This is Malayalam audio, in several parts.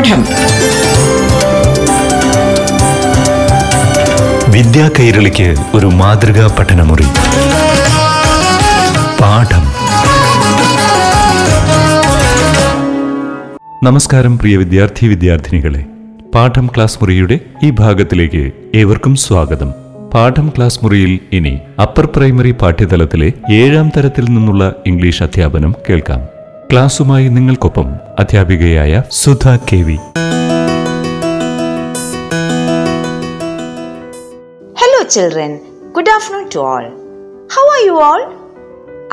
പാഠം. വിദ്യാ കൈരളിക്ക് ഒരു മാതൃകാ പഠനമുറി. പാഠം. നമസ്കാരം പ്രിയ വിദ്യാർത്ഥിനികളെ, പാഠം ക്ലാസ് മുറിയുടെ ഈ ഭാഗത്തിലേക്ക് ഏവർക്കും സ്വാഗതം. പാഠം ക്ലാസ് മുറിയിൽ ഇനി അപ്പർ പ്രൈമറി പാഠ്യതലത്തിലെ 7ാം തരത്തിൽ നിന്നുള്ള ഇംഗ്ലീഷ് അധ്യാപനം കേൾക്കാം. ക്ലാസുമായി നിങ്ങൾക്കൊപ്പം അധ്യാപികയായ Sudha K V. Hello children, good afternoon to all. How are you all?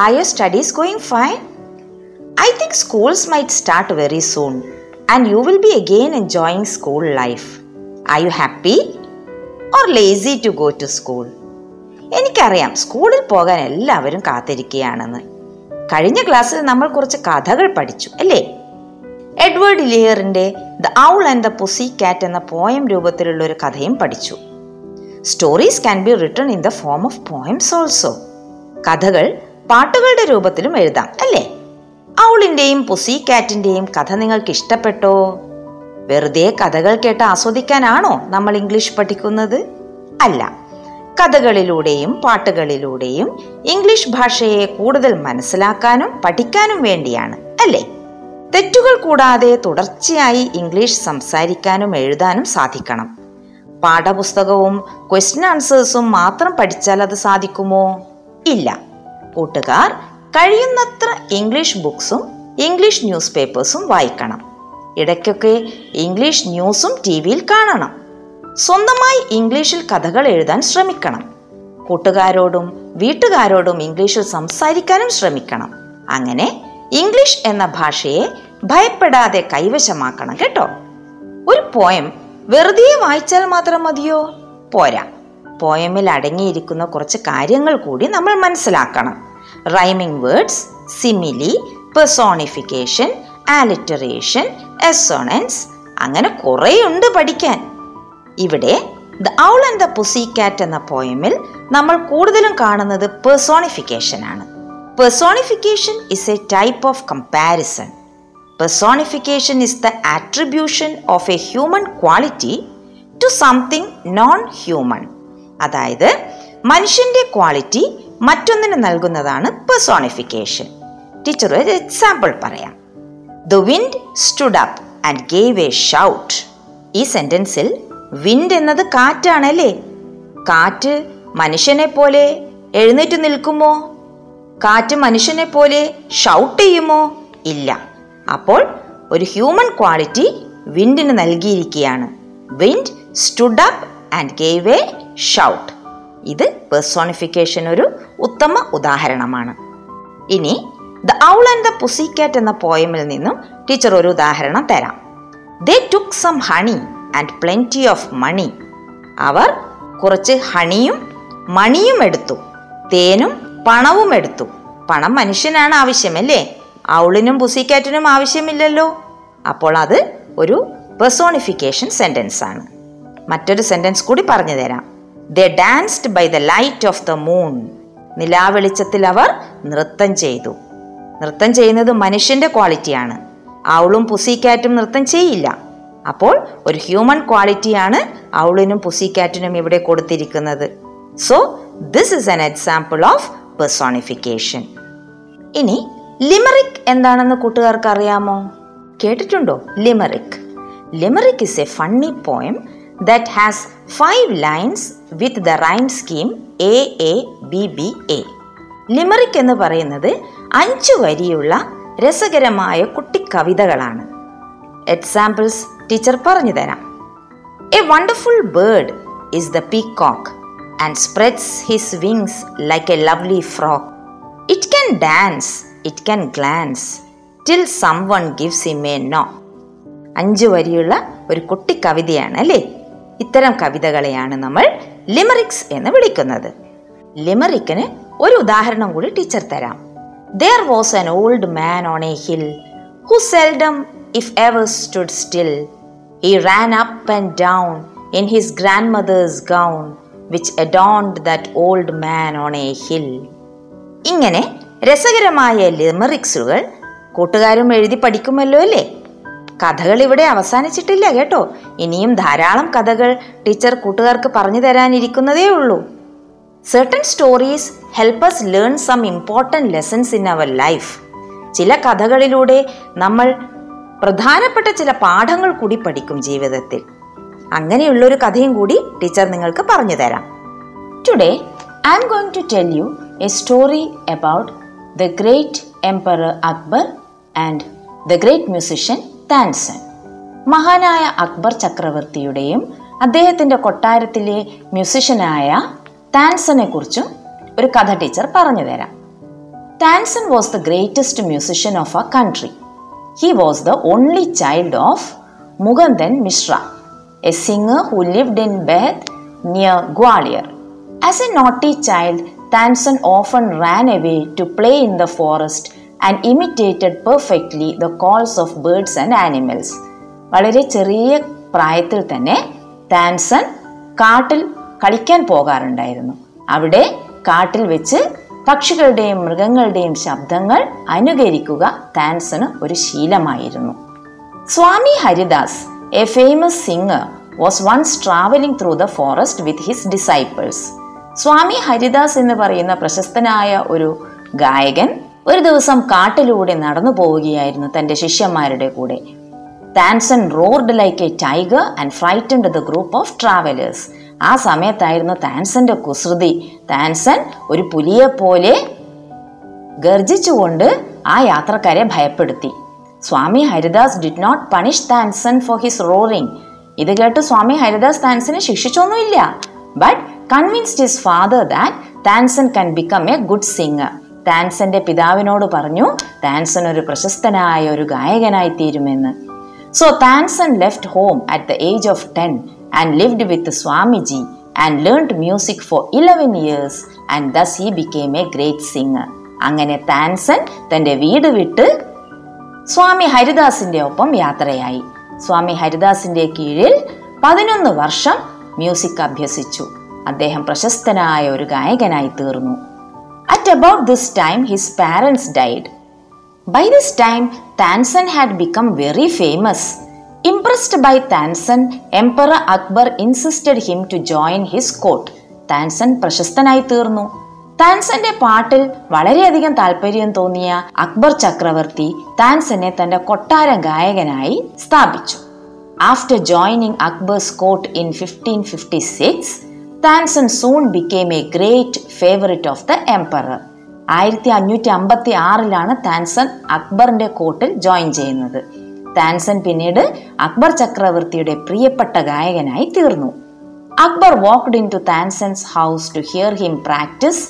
Are your studies going fine? I think schools might start very soon and you will be again enjoying school life. Are you happy or lazy to go to school? എനിക്കറിയാം സ്കൂളിൽ പോകാൻ എല്ലാവരും കാത്തിരിക്കുകയാണെന്ന്. കഴിഞ്ഞ ക്ലാസ്സിൽ നമ്മൾ കുറച്ച് കഥകൾ പഠിച്ചു അല്ലേ? എഡ്വേർഡ് ലിയറിന്റെ The Owl and the Pussy Cat എന്ന പോയം രൂപത്തിലുള്ള ഒരു കഥയും പഠിച്ചു. Stories can be written in the form of poems also. കഥകൾ പാട്ടുകളുടെ രൂപത്തിലും എഴുതാം അല്ലേ? ഔളിൻ്റെയും പുസി കാറ്റിൻ്റെയും കഥ നിങ്ങൾക്ക് ഇഷ്ടപ്പെട്ടോ? വെറുതെ കഥകൾ കേട്ട് ആസ്വദിക്കാനാണോ നമ്മൾ ഇംഗ്ലീഷ് പഠിക്കുന്നത്? അല്ല, കഥകളിലൂടെയും പാട്ടുകളിലൂടെയും ഇംഗ്ലീഷ് ഭാഷയെ കൂടുതൽ മനസ്സിലാക്കാനും പഠിക്കാനും വേണ്ടിയാണ് അല്ലേ? തെറ്റുകൾ കൂടാതെ തുടർച്ചയായി ഇംഗ്ലീഷ് സംസാരിക്കാനും എഴുതാനും സാധിക്കണം. പാഠപുസ്തകവും ക്വസ്റ്റ്യൻ ആൻസേഴ്സും മാത്രം പഠിച്ചാൽ അത് സാധിക്കുമോ? ഇല്ല. കൂട്ടുകാർ, കഴിയുന്നത്ര ഇംഗ്ലീഷ് ബുക്സും ഇംഗ്ലീഷ് ന്യൂസ് പേപ്പേഴ്സും വായിക്കണം. ഇടയ്ക്കൊക്കെ ഇംഗ്ലീഷ് ന്യൂസും ടി വിയിൽ കാണണം. സ്വന്തമായി ഇംഗ്ലീഷിൽ കഥകൾ എഴുതാൻ ശ്രമിക്കണം. കൂട്ടുകാരോടും വീട്ടുകാരോടും ഇംഗ്ലീഷിൽ സംസാരിക്കാനും ശ്രമിക്കണം. അങ്ങനെ ഇംഗ്ലീഷ് എന്ന ഭാഷയെ ഭയപ്പെടാതെ കൈവശമാക്കണം കേട്ടോ. ഒരു പോയം വെറുതെ വായിച്ചാൽ മാത്രം മതിയോ? പോരാ, പോയമിൽ അടങ്ങിയിരിക്കുന്ന കുറച്ച് കാര്യങ്ങൾ കൂടി നമ്മൾ മനസ്സിലാക്കണം. Rhyming words, simile, personification, alliteration, assonance, അങ്ങനെ കുറേയുണ്ട് പഠിക്കാൻ. ഇവിടെ The Owl and the Pussy Cat എന്ന പോയമിൽ നമ്മൾ കൂടുതലും കാണുന്നത് പെർസോണിഫിക്കേഷൻ ആണ്. Personification is a type of comparison. Personification is the attribution of a human quality to something non human. അതായത് മനുഷ്യൻ്റെ ക്വാളിറ്റി മറ്റൊന്നിന് നൽകുന്നതാണ് പെർസോണിഫിക്കേഷൻ. ടീച്ചർ ഒരു എക്സാമ്പിൾ പറയാം. The wind stood up and gave a shout. ഈ സെന്റൻസിൽ വിൻഡ് എന്നത് കാറ്റാണല്ലേ? കാറ്റ് മനുഷ്യനെ പോലെ എഴുന്നേറ്റ് നിൽക്കുമോ? കാറ്റ് മനുഷ്യനെ പോലെ ഷൗട്ട് ചെയ്യുമോ? ഇല്ല. അപ്പോൾ ഒരു ഹ്യൂമൻ ക്വാളിറ്റി വിൻഡിന് നൽകിയിരിക്കുകയാണ്. Wind stood up and gave a shout. ഇത് പെർസോണിഫിക്കേഷൻ ഒരു ഉത്തമ ഉദാഹരണമാണ്. ഇനി The Owl and the Pussy Cat എന്ന പോയമിൽ നിന്നും ടീച്ചർ ഒരു ഉദാഹരണം തരാം. They took some honey and plenty of money. അവർ കുറച്ച് ഹണിയും മണിയും എടുത്തു, തേനും പണവും എടുത്തു. പണം മനുഷ്യനാണ് ആവശ്യമല്ലേ? ഔളിനും പുസിക്കാറ്റിനും ആവശ്യമില്ലല്ലോ. അപ്പോൾ അത് ഒരു പെർസോണിഫിക്കേഷൻ സെന്റൻസ് ആണ്. മറ്റൊരു സെന്റൻസ് കൂടി പറഞ്ഞു തരാം. They danced by the light of the moon. നിലാവെളിച്ചത്തിൽ അവർ നൃത്തം ചെയ്തു. നൃത്തം ചെയ്യുന്നത് മനുഷ്യൻ്റെ ക്വാളിറ്റിയാണ്. ഔളും പുസിക്കാറ്റും നൃത്തം ചെയ്യില്ല. അപ്പോൾ ഒരു ഹ്യൂമൻ ക്വാളിറ്റിയാണ് ഔളിനും പുസിക്കാറ്റിനും ഇവിടെ കൊടുത്തിരിക്കുന്നത്. So this is an example of personification. ഇനി ലിമറിക് എന്താണെന്ന് കൂട്ടുകാർക്ക് അറിയാമോ? കേട്ടിട്ടുണ്ടോ? Limerick is a funny poem that has 5 lines with the rhyme scheme AABBA. Limerick എന്ന് പറയുന്നത് 5 വരിയുള്ള രസകരമായ കുട്ടിക്കവിതകളാണ്. എക്സാമ്പിൾസ് ടീച്ചർ പറഞ്ഞു തരാം. A wonderful bird is the peacock and spreads his wings like a lovely frog. It can dance, it can glance till someone gives him a knock. 5 വരിയുള്ള ഒരു കുട്ടിക്കവിതയാണ് അല്ലേ? ഇത്തരം കവിതകളെയാണ് നമ്മൾ ലിമറിക്സ് എന്ന് വിളിക്കുന്നത്. ലിമറിക്കിന് ഒരു ഉദാഹരണം കൂടി ടീച്ചർ തരാം. There was an old man on a hill who seldom if ever stood still. He ran up and down in his grandmother's gown which adorned that old man on a hill. ഇങ്ങനെ രസകരമായ ലിമറിക്സുകൾ കൂട്ടുകാരും എഴുതി പഠിക്കുമല്ലോ അല്ലേ? കഥകൾ ഇവിടെ അവസാനിച്ചിട്ടില്ല കേട്ടോ. ഇനിയും ധാരാളം കഥകൾ ടീച്ചർ കൂട്ടുകാർക്ക് പറഞ്ഞു തരാനിരിക്കുന്നതേ ഉള്ളൂ. Certain stories help us learn some important lessons in our life. ചില കഥകളിലൂടെ നമ്മൾ പ്രധാനപ്പെട്ട ചില പാഠങ്ങൾ കൂടി പഠിക്കും ജീവിതത്തിൽ. അങ്ങനെയുള്ളൊരു കഥയും കൂടി ടീച്ചർ നിങ്ങൾക്ക് പറഞ്ഞു തരാം. Today I am going to tell you a story about the great emperor Akbar and the great musician Tansen. മഹാനായ അക്ബർ ചക്രവർത്തിയുടെയും അദ്ദേഹത്തിൻ്റെ കൊട്ടാരത്തിലെ മ്യൂസിഷ്യനായ താൻസനെ കുറിച്ചും ഒരു കഥ ടീച്ചർ പറഞ്ഞു തരാം. Tansen was the greatest musician of a country. He was the only child of Mukundan Mishra, a singer who lived in Behat near Gwalior. As a naughty child, Tansen often ran away to play in the forest and imitated perfectly the calls of birds and animals. വളരെ ചെറിയ പ്രായത്തിൽ തന്നെ താൻസൻ കാട്ടിൽ കളിക്കാൻ പോകാറുണ്ടായിരുന്നു. അവിടെ കാട്ടിൽ വെച്ച് പക്ഷികളുടെയും മൃഗങ്ങളുടെയും ശബ്ദങ്ങൾ അനുകരിക്കുക താൻസന് ഒരു ശീലമായിരുന്നു. Swami Haridas, a famous singer, was once travelling through the forest with his disciples. Swami Haridas എന്ന് പറയുന്ന പ്രശസ്തനായ ഒരു ഗായകൻ ഒരു ദിവസം കാട്ടിലൂടെ നടന്നു പോവുകയായിരുന്നു തൻ്റെ ശിഷ്യന്മാരുടെ കൂടെ. Tansen roared like a tiger and frightened the group of travellers. ആ സമയത്തായിരുന്നു താൻസന്റെ കുസൃതി. താൻസൻ ഒരു പുലിയെ പോലെ ഗർജിച്ചുകൊണ്ട് ആ യാത്രക്കാരെ ഭയപ്പെടുത്തി. Swami Haridas did not punish Tansen for his roaring. ഇത് കേട്ട് സ്വാമി ഹരിദാസ് താൻസനെ ശിക്ഷിച്ചൊന്നുമില്ല. But convinced his father that Tansen can become a good singer. താൻസന്റെ പിതാവിനോട് പറഞ്ഞു താൻസൻ ഒരു പ്രശസ്തനായ ഒരു ഗായകനായി തീരുമെന്ന്. So Tansen left home at the age of 10 and lived with Swamiji and learned music for 11 years and thus he became a great singer. അങ്ങനെ താൻസൻ തൻ്റെ വീട് വിട്ട് സ്വാമി ഹരിദാസിൻ്റെ ഒപ്പം യാത്രയായി. സ്വാമി ഹരിദാസിൻ്റെ കീഴിൽ 11 വർഷം മ്യൂസിക് അഭ്യസിച്ചു. അദ്ദേഹം പ്രശസ്തനായ ഒരു ഗായകനായി തീർന്നു. At about this time his parents died. By this time Tansen had become very famous. Impressed by Tansen, Emperor Akbar insisted him to join his court. Tansen പ്രശസ്തനായി തീർന്നു. താൻസന്റെ പാട്ടിൽ വളരെയധികം താല്പര്യം തോന്നിയ അക്ബർ ചക്രവർത്തി താൻസനെ തന്റെ കൊട്ടാര ഗായകനായി സ്ഥാപിച്ചു. After joining Akbar's court in 1556, Tansen soon became a great favorite of the emperor. 1556 Tansen അക്ബറിന്റെ കോർട്ടിൽ ജോയിൻ ചെയ്യുന്നത്. താൻസൻ പിന്നീട് അക്ബർ ചക്രവർത്തിയുടെ പ്രിയപ്പെട്ട ഗായകനായി തീർന്നു. Akbar walked in to Tansen's house to hear him practice,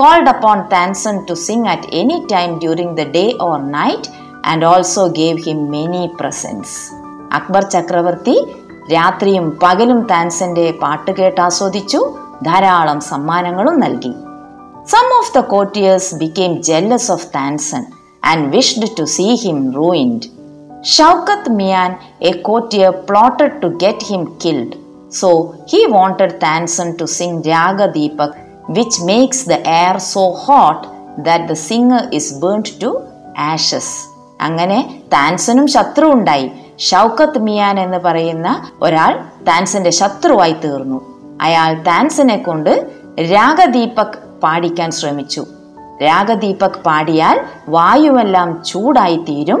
called upon Tansen to sing at any time during the day or night and also gave him many presents. Akbar ചക്രവർത്തി രാത്രിയും പകലും താൻസന്റെ പാട്ട് കേട്ട് ആസ്വദിച്ചു. ധാരാളം സമ്മാനങ്ങളും നൽകി. Some of the courtiers became jealous of Tansen and wished to see him ruined. Shaukat Mian, a courtier, plotted to get him killed. So he wanted Tansen to sing Raga Deepak, which makes the air so hot that the singer is burnt to ashes. അങ്ങനെ താൻസനും ശത്രു ഉണ്ടായി. ഷൗക്കത്ത് മിയാൻ എന്ന് പറയുന്ന ഒരാൾ താൻസന്റെ ശത്രുവായി തീർന്നു. അയാൾ താൻസനെ കൊണ്ട് രാഗ ദീപക് പാടിക്കാൻ ശ്രമിച്ചു. രാഗ ദീപക് പാടിയാൽ വായുവെല്ലാം ചൂടായി തീരും,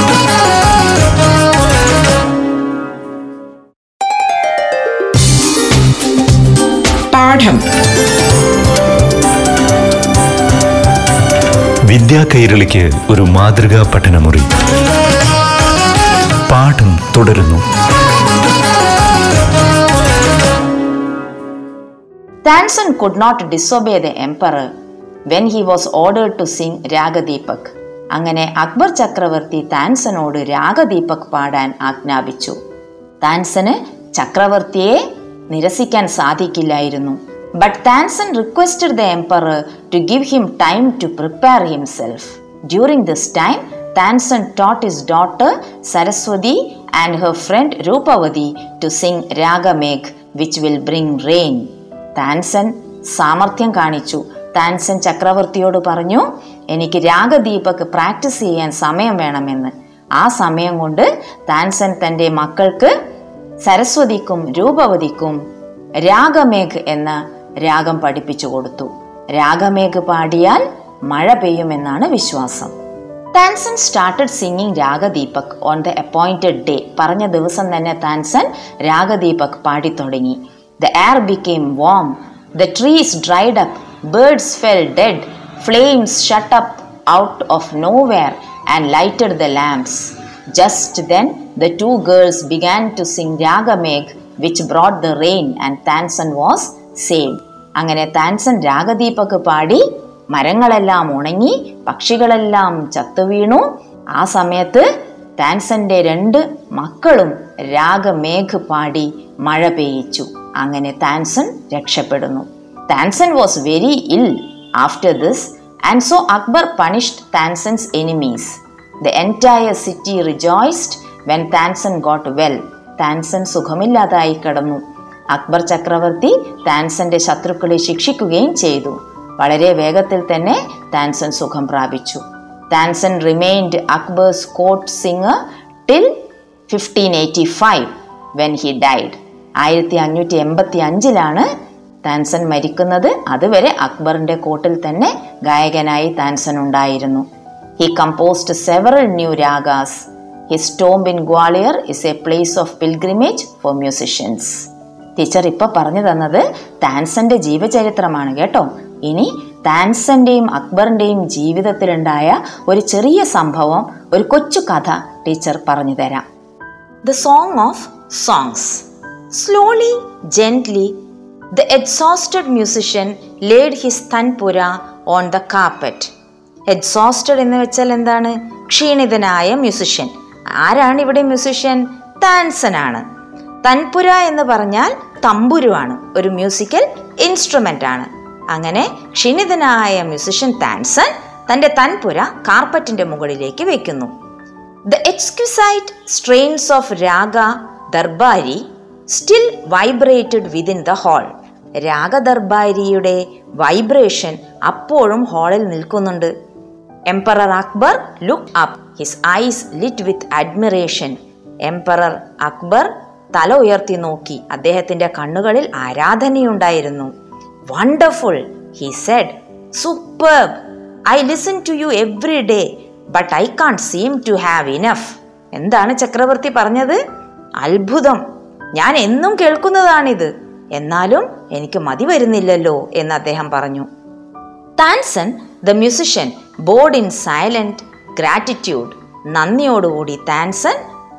പാഠം വിദ്യാ കൈരളിക്ക് ഒരു മാതൃകാ പഠനമുറി. പാഠം തുടരുന്നു. Tansen could not disobey the emperor when he was ordered to sing Raga Deepak. അങ്ങനെ അക്ബർ ചക്രവർത്തി താൻസനോട് രാഗ ദീപക് പാടാൻ ആജ്ഞാപിച്ചു. താൻസന് ചക്രവർത്തിയെ നിരസിക്കാൻ സാധിക്കില്ലായിരുന്നു. But Tansen requested the emperor to give him time to prepare himself. During this time, Tansen taught his daughter Saraswathi and her friend Rupawathi to sing Raga Megh, which will bring rain. Tansen സാമർത്ഥ്യം കാണിച്ചു. താൻസൻ ചക്രവർത്തിയോട് പറഞ്ഞു, എനിക്ക് രാഗദീപക് പ്രാക്ടീസ് ചെയ്യാൻ സമയം വേണമെന്ന്. ആ സമയം കൊണ്ട് താൻസൻ തൻ്റെ മക്കൾക്ക് സരസ്വതിക്കും രൂപവതിക്കും രാഗമേഘ് എന്ന രാഗം പഠിപ്പിച്ചു കൊടുത്തു. രാഗമേഘ് പാടിയാൽ മഴ പെയ്യുമെന്നാണ് വിശ്വാസം. Tansen started singing Raga Deepak on the appointed day. പറഞ്ഞ ദിവസം തന്നെ താൻസൻ രാഗദീപക് പാടിത്തുടങ്ങി. The air became warm, the trees dried up, birds fell dead, flames shot up out of nowhere and lighted the lamps. Just then the two girls began to sing Raga Megh, which brought the rain, and Tansen was saved. Angane Tansen Raga Deepak paadi marangalellam unangi, pakshigalellam chattu veenu. Aa samayathu താൻസന്റെ രണ്ട് മക്കളും രാഗമേഘ് പാടി മഴ പെയ്യിച്ചു. അങ്ങനെ താൻസൻ രക്ഷപ്പെടുന്നു. Tansen was very ill after this and so Akbar punished Tansen's enemies. The entire city rejoiced when Tansen got well. Tansen സുഖമില്ലാതായി കിടന്നു. അക്ബർ ചക്രവർത്തി താൻസന്റെ ശത്രുക്കളെ ശിക്ഷിക്കുകയും ചെയ്തു. വളരെ വേഗത്തിൽ തന്നെ താൻസൻ സുഖം പ്രാപിച്ചു. Tansen remained Akbar's court singer till 1585 when he died. 1585-ലാണ് Tansen മരിക്കുന്നത്. അതുവരെ അക്ബറിന്റെ കോർട്ടിൽ തന്നെ ഗായകനായി താൻസൻ ഉണ്ടായിരുന്നു. He composed several new ragas. His tomb in Gwalior is a place of pilgrimage for musicians. Teacher ഇപ്പൊ പറഞ്ഞു തന്നത് താൻസന്റെ ജീവചരിത്രമാണ് കേട്ടോ. ഇനി താൻസന്റെയും അക്ബറിന്റെയും ജീവിതത്തിലുണ്ടായ ഒരു ചെറിയ സംഭവം, ഒരു കൊച്ചു കഥ ടീച്ചർ പറഞ്ഞു തരാം. The song of songs. Slowly gently the exhausted musician laid his tanpura on the carpet. Exhausted എന്ന് വെച്ചാൽ എന്താണ്? ക്ഷീണിതനായ മ്യൂസിഷ്യൻ. ആരാണ് ഇവിടെ മ്യൂസിഷ്യൻ? താൻസൻ ആണ്. തൻപുര എന്ന് പറഞ്ഞാൽ തമ്പുരുവാണ്, ഒരു മ്യൂസിക്കൽ ഇൻസ്ട്രുമെന്റ് ആണ്. അങ്ങനെ ക്ഷീണിതനായ മ്യൂസിഷ്യൻ താൻസൻ തന്റെ തൻപുര കാർപ്പറ്റിന്റെ മുകളിലേക്ക് വെക്കുന്നു. The exquisite strains of raga Darbari still vibrated within the hall. രാഗ ദർബാരിയുടെ വൈബ്രേഷൻ അപ്പോഴും ഹാളിൽ നിൽക്കുന്നുണ്ട്. Emperor Akbar look up, his eyes lit with admiration. Emperor Akbar തല ഉയർത്തി നോക്കി. അദ്ദേഹത്തിന്റെ കണ്ണുകളിൽ ആരാധനയുണ്ടായിരുന്നു. Wonderful, he said. Superb. I listen to you every day, but I can't seem to have enough. എന്താണ് ചക്രവർത്തി പറഞ്ഞത്? അത്ഭുതം, ഞാൻ എന്നും കേൾക്കുന്നതാണിത്, എന്നാലും എനിക്ക് മതി വരുന്നില്ലല്ലോ എന്ന് അദ്ദേഹം പറഞ്ഞു. Tansen the musician bowed in silent gratitude. നന്ദിയോടുകൂടി Tansen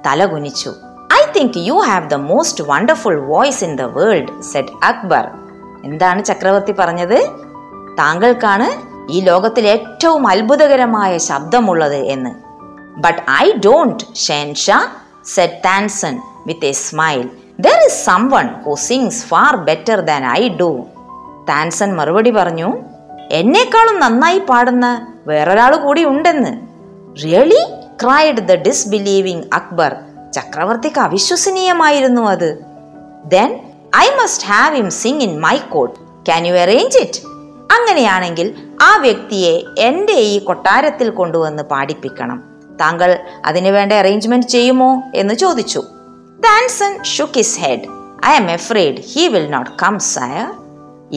തലകുനിച്ചു. I think you have the most wonderful voice in the world, said Akbar. എന്താണ് ചക്രവർത്തി പറഞ്ഞത്? താങ്കൾക്കാണ് ഈ ലോകത്തിൽ ഏറ്റവും അത്ഭുതകരമായ ശബ്ദമുള്ളത് എന്ന്. But I don't, Shahenshah, said Tansen with a smile. There is someone who sings far better than I do. Tansen മറുപടി പറഞ്ഞു, എന്നെക്കാളും നന്നായി പാടുന്ന വേറൊരാൾ കൂടി ഉണ്ടെന്ന്. Really cried the disbelieving Akbar. ചക്രവർത്തിക്ക് അവിശ്വസനീയമായിരുന്നു അത്. Then I must have him sing in my court. Can you arrange it? അങ്ങനെയാണെങ്കിൽ ആ വ്യക്തിയെ എൻ്റെ ഈ കൊട്ടാരത്തിൽ കൊണ്ടുവന്ന് പാടിപ്പിക്കണം. താങ്കൾ അതിനുവേണ്ട അറേഞ്ച്മെന്റ് ചെയ്യുമോ എന്ന് ചോദിച്ചു. Tansen shook his head. I am afraid he will not come, sire.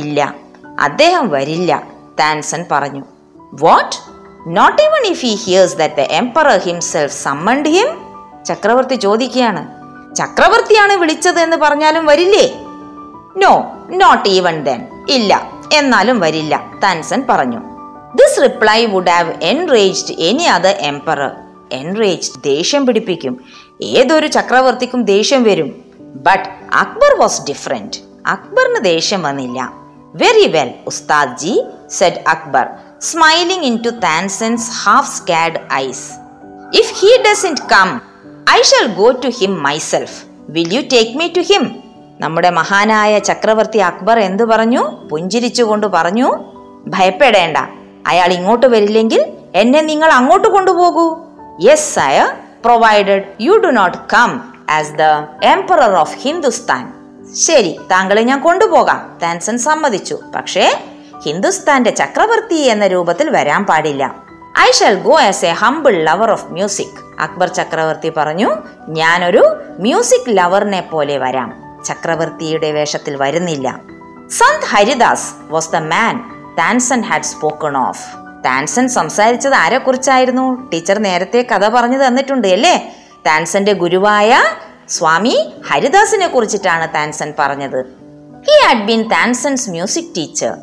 ഇല്ല, അദ്ദേഹം വരില്ല, താൻസൻ പറഞ്ഞു. What? Not even if he hears that the emperor himself summoned him? ചക്രവർത്തി ചോദിക്കുകയാണ്, ചക്രവർത്തിയാണ് വിളിച്ചത് എന്ന് പറഞ്ഞാലും വരില്ലേ? No, not even then. ഇല്ല, എന്നാലും വരില്ല, താൻസൻ പറഞ്ഞു. This reply would have enraged any other emperor. Enraged, ദേഷ്യം പിടിപ്പിക്കും. ഏതൊരു ചക്രവർത്തിക്കും ദേഷ്യം വരും. But Akbar was different. അക്ബറിന് ദേഷ്യം വന്നില്ല. Very well, Ustadji, said Akbar, smiling into Tansen's half-scared eyes. If he doesn't come, I shall go to him myself. Will you take me to him? നമ്മുടെ മഹാനായ ചക്രവർത്തി അക്ബർ എന്തു പറഞ്ഞു? പുഞ്ചിരിച്ചുകൊണ്ട് പറഞ്ഞു, ഭയപ്പെടേണ്ട, അയാൾ ഇങ്ങോട്ട് വരില്ലെങ്കിൽ എന്നെ നിങ്ങൾ അങ്ങോട്ട് കൊണ്ടുപോകൂ. Yes sire, provided you do not come as the emperor of Hindustan. ശരി, താങ്കളെ ഞാൻ കൊണ്ടുപോകാം. താൻസൻ സമ്മതിച്ചു. പക്ഷേ ഹിന്ദുസ്ഥാന്റെ ചക്രവർത്തി എന്ന രൂപത്തിൽ വരാൻ പാടില്ല. I shall go as a humble lover of music. Akbar ചക്രവർത്തി പറഞ്ഞു, ഞാനൊരു മ്യൂസിക് ലവറിനെ പോലെ വരാം, ചക്രവർത്തിയുടെ വേഷത്തിൽ വരുന്നില്ല. Sant Haridas was the man Tansen had spoken of. Tansen സംസാരിച്ചത് ആരെ കുറിച്ചായിരുന്നു? ടീച്ചർ നേരത്തെ കഥ പറഞ്ഞു തന്നിട്ടുണ്ട് അല്ലേ? താൻസന്റെ ഗുരുവായ സ്വാമി ഹരിദാസിനെ കുറിച്ചിട്ടാണ് താൻസൻ പറഞ്ഞത്. He had been Tansen's music teacher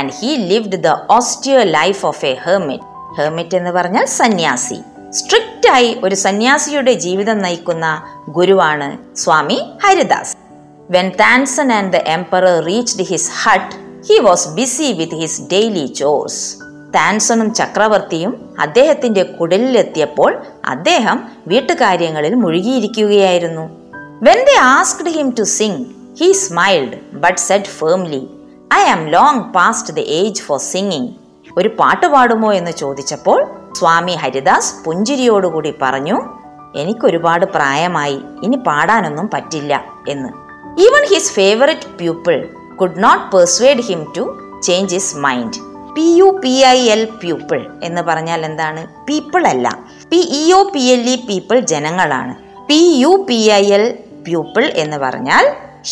and he lived the austere life of a hermit. Hermit എന്ന് പറഞ്ഞാൽ സന്യാസി. സ്ട്രിക്റ്റായി ഒരു സന്യാസിയുടെ ജീവിതം നയിക്കുന്ന ഗുരുവാണ് Swami Haridas. When Tansen and the emperor reached his hut, he was busy with his daily chores. താൻസനും ചക്രവർത്തിയും അദ്ദേഹത്തിന്റെ കുടിലെത്തിയപ്പോൾ അദ്ദേഹം വീട്ടുകാര്യങ്ങളിൽ മുഴുകിയിരിക്കുകയായിരുന്നു. When they asked him to sing, he smiled but said firmly, I am long past the age for singing. ഒരു പാട്ട് പാടുമോ എന്ന് ചോദിച്ചപ്പോൾ സ്വാമി ഹരിദാസ് പുഞ്ചിരിയോടുകൂടി പറഞ്ഞു, എനിക്കൊരുപാട് പ്രായമായി, ഇനി പാടാനൊന്നും പറ്റില്ല എന്ന്. Even his favourite pupil could not persuade him to change his mind. PUPIL pupil എന്ന് പറഞ്ഞാൽ എന്താണ്? പീപ്പിൾ അല്ല, PEOPLE പീപ്പിൾ ജനങ്ങളാണ്. PUPIL പ്യൂപ്പിൾ എന്ന് പറഞ്ഞാൽ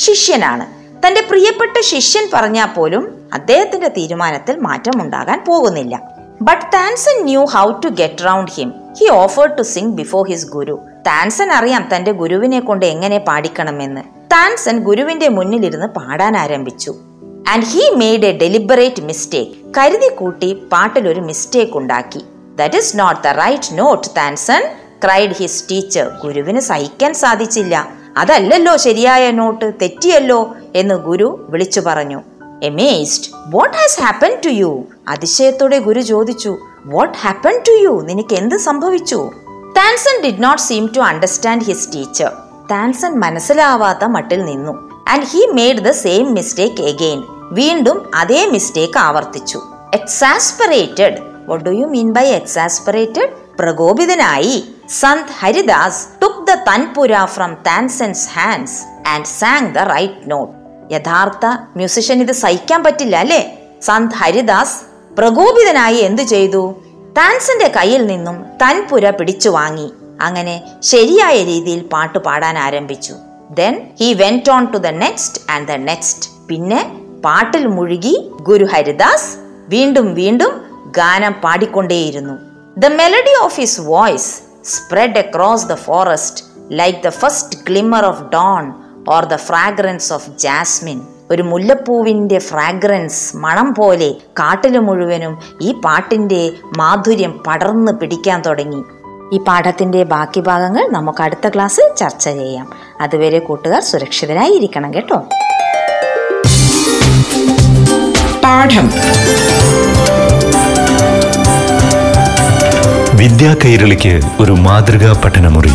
ശിഷ്യനാണ്. തന്റെ പ്രിയപ്പെട്ട ശിഷ്യൻ പറഞ്ഞാൽ പോലും അദ്ദേഹത്തിന്റെ തീരുമാനത്തിൽ മാറ്റമുണ്ടാകാൻ പോകുന്നില്ല. But Tansen knew how to get round him. He offered to sing before his guru. Tansen അറിയാം തന്റെ ഗുരുവിനെ കൊണ്ട് എങ്ങനെ പാടിക്കണമെന്ന്. താൻസൻ ഗുരുവിന്റെ മുന്നിലിരുന്ന് പാടാൻ ആരംഭിച്ചു. And he made a deliberate mistake. കരുതി കൂട്ടി പാട്ടിലൊരു മിസ്റ്റേക്ക് ഉണ്ടാക്കി. That is not the right note Tansen cried his teacher. ഗുരുവിന് സഹിക്കാൻ സാധിച്ചില്ല. അതല്ലല്ലോ ശരിയായ നോട്ട്, തെറ്റിയല്ലോ എന്ന് ഗുരു വിളിച്ചു പറഞ്ഞു. Amazed, what has happened to you? അതിശയത്തോടെ ഗുരു ചോദിച്ചു, what happened to you? നിനക്ക് എന്ത് സംഭവിച്ചു? Tansen did not seem to understand his teacher. Tansen മനസ്സിലാവാത്ത മട്ടിൽ നിന്നു. And he made the same mistake again. വീണ്ടും അതേ മിസ്റ്റേക്ക് ആവർത്തിച്ചു. Exasperated, what do you mean by exasperated? പ്രകോപിതനായി Sant Haridas took the tanpura from Tansen's hands and sang the right note. യഥാർത്ഥ മ്യൂസിഷ്യൻ ഇത് സഹിക്കാൻ പറ്റില്ല അല്ലേ? സന്ത് ഹരിദാസ് പ്രകോപിതനായി എന്തു ചെയ്തു? താൻസന്റെ കയ്യിൽ നിന്നും തൻപുര പിടിച്ചു വാങ്ങി. അങ്ങനെ ശരിയായ രീതിയിൽ പാട്ട് പാടാൻ ആരംഭിച്ചു. Then he went on to the next and the next. പിന്നെ പാട്ടിൽ മുഴുകി ഗുരു ഹരിദാസ് വീണ്ടും വീണ്ടും ഗാനം പാടിക്കൊണ്ടേയിരുന്നു. The melody of his voice spread across the forest like the first glimmer of dawn or the fragrance of jasmine. ഒരു മുല്ലപ്പൂവിന്റെ ഫ്രാഗ്രൻസ് മണം പോലെ കാട്ടിലെ മുഴുവനും ഈ പാട്ടിന്റെ മാധുര്യം പടർന്നു പിടിക്കാൻ തുടങ്ങി. ഈ പാഠത്തിന്റെ ബാക്കി ഭാഗങ്ങൾ നമുക്ക് അടുത്ത ക്ലാസ്സിൽ ചർച്ച ചെയ്യാം. അതുവരെ കൂട്ടുകാർ സുരക്ഷിതരായി ഇരിക്കണം കേട്ടോ. പാഠം വിദ്യാ കൈരളിക്ക് ഒരു മാതൃകാ പഠനമുറി.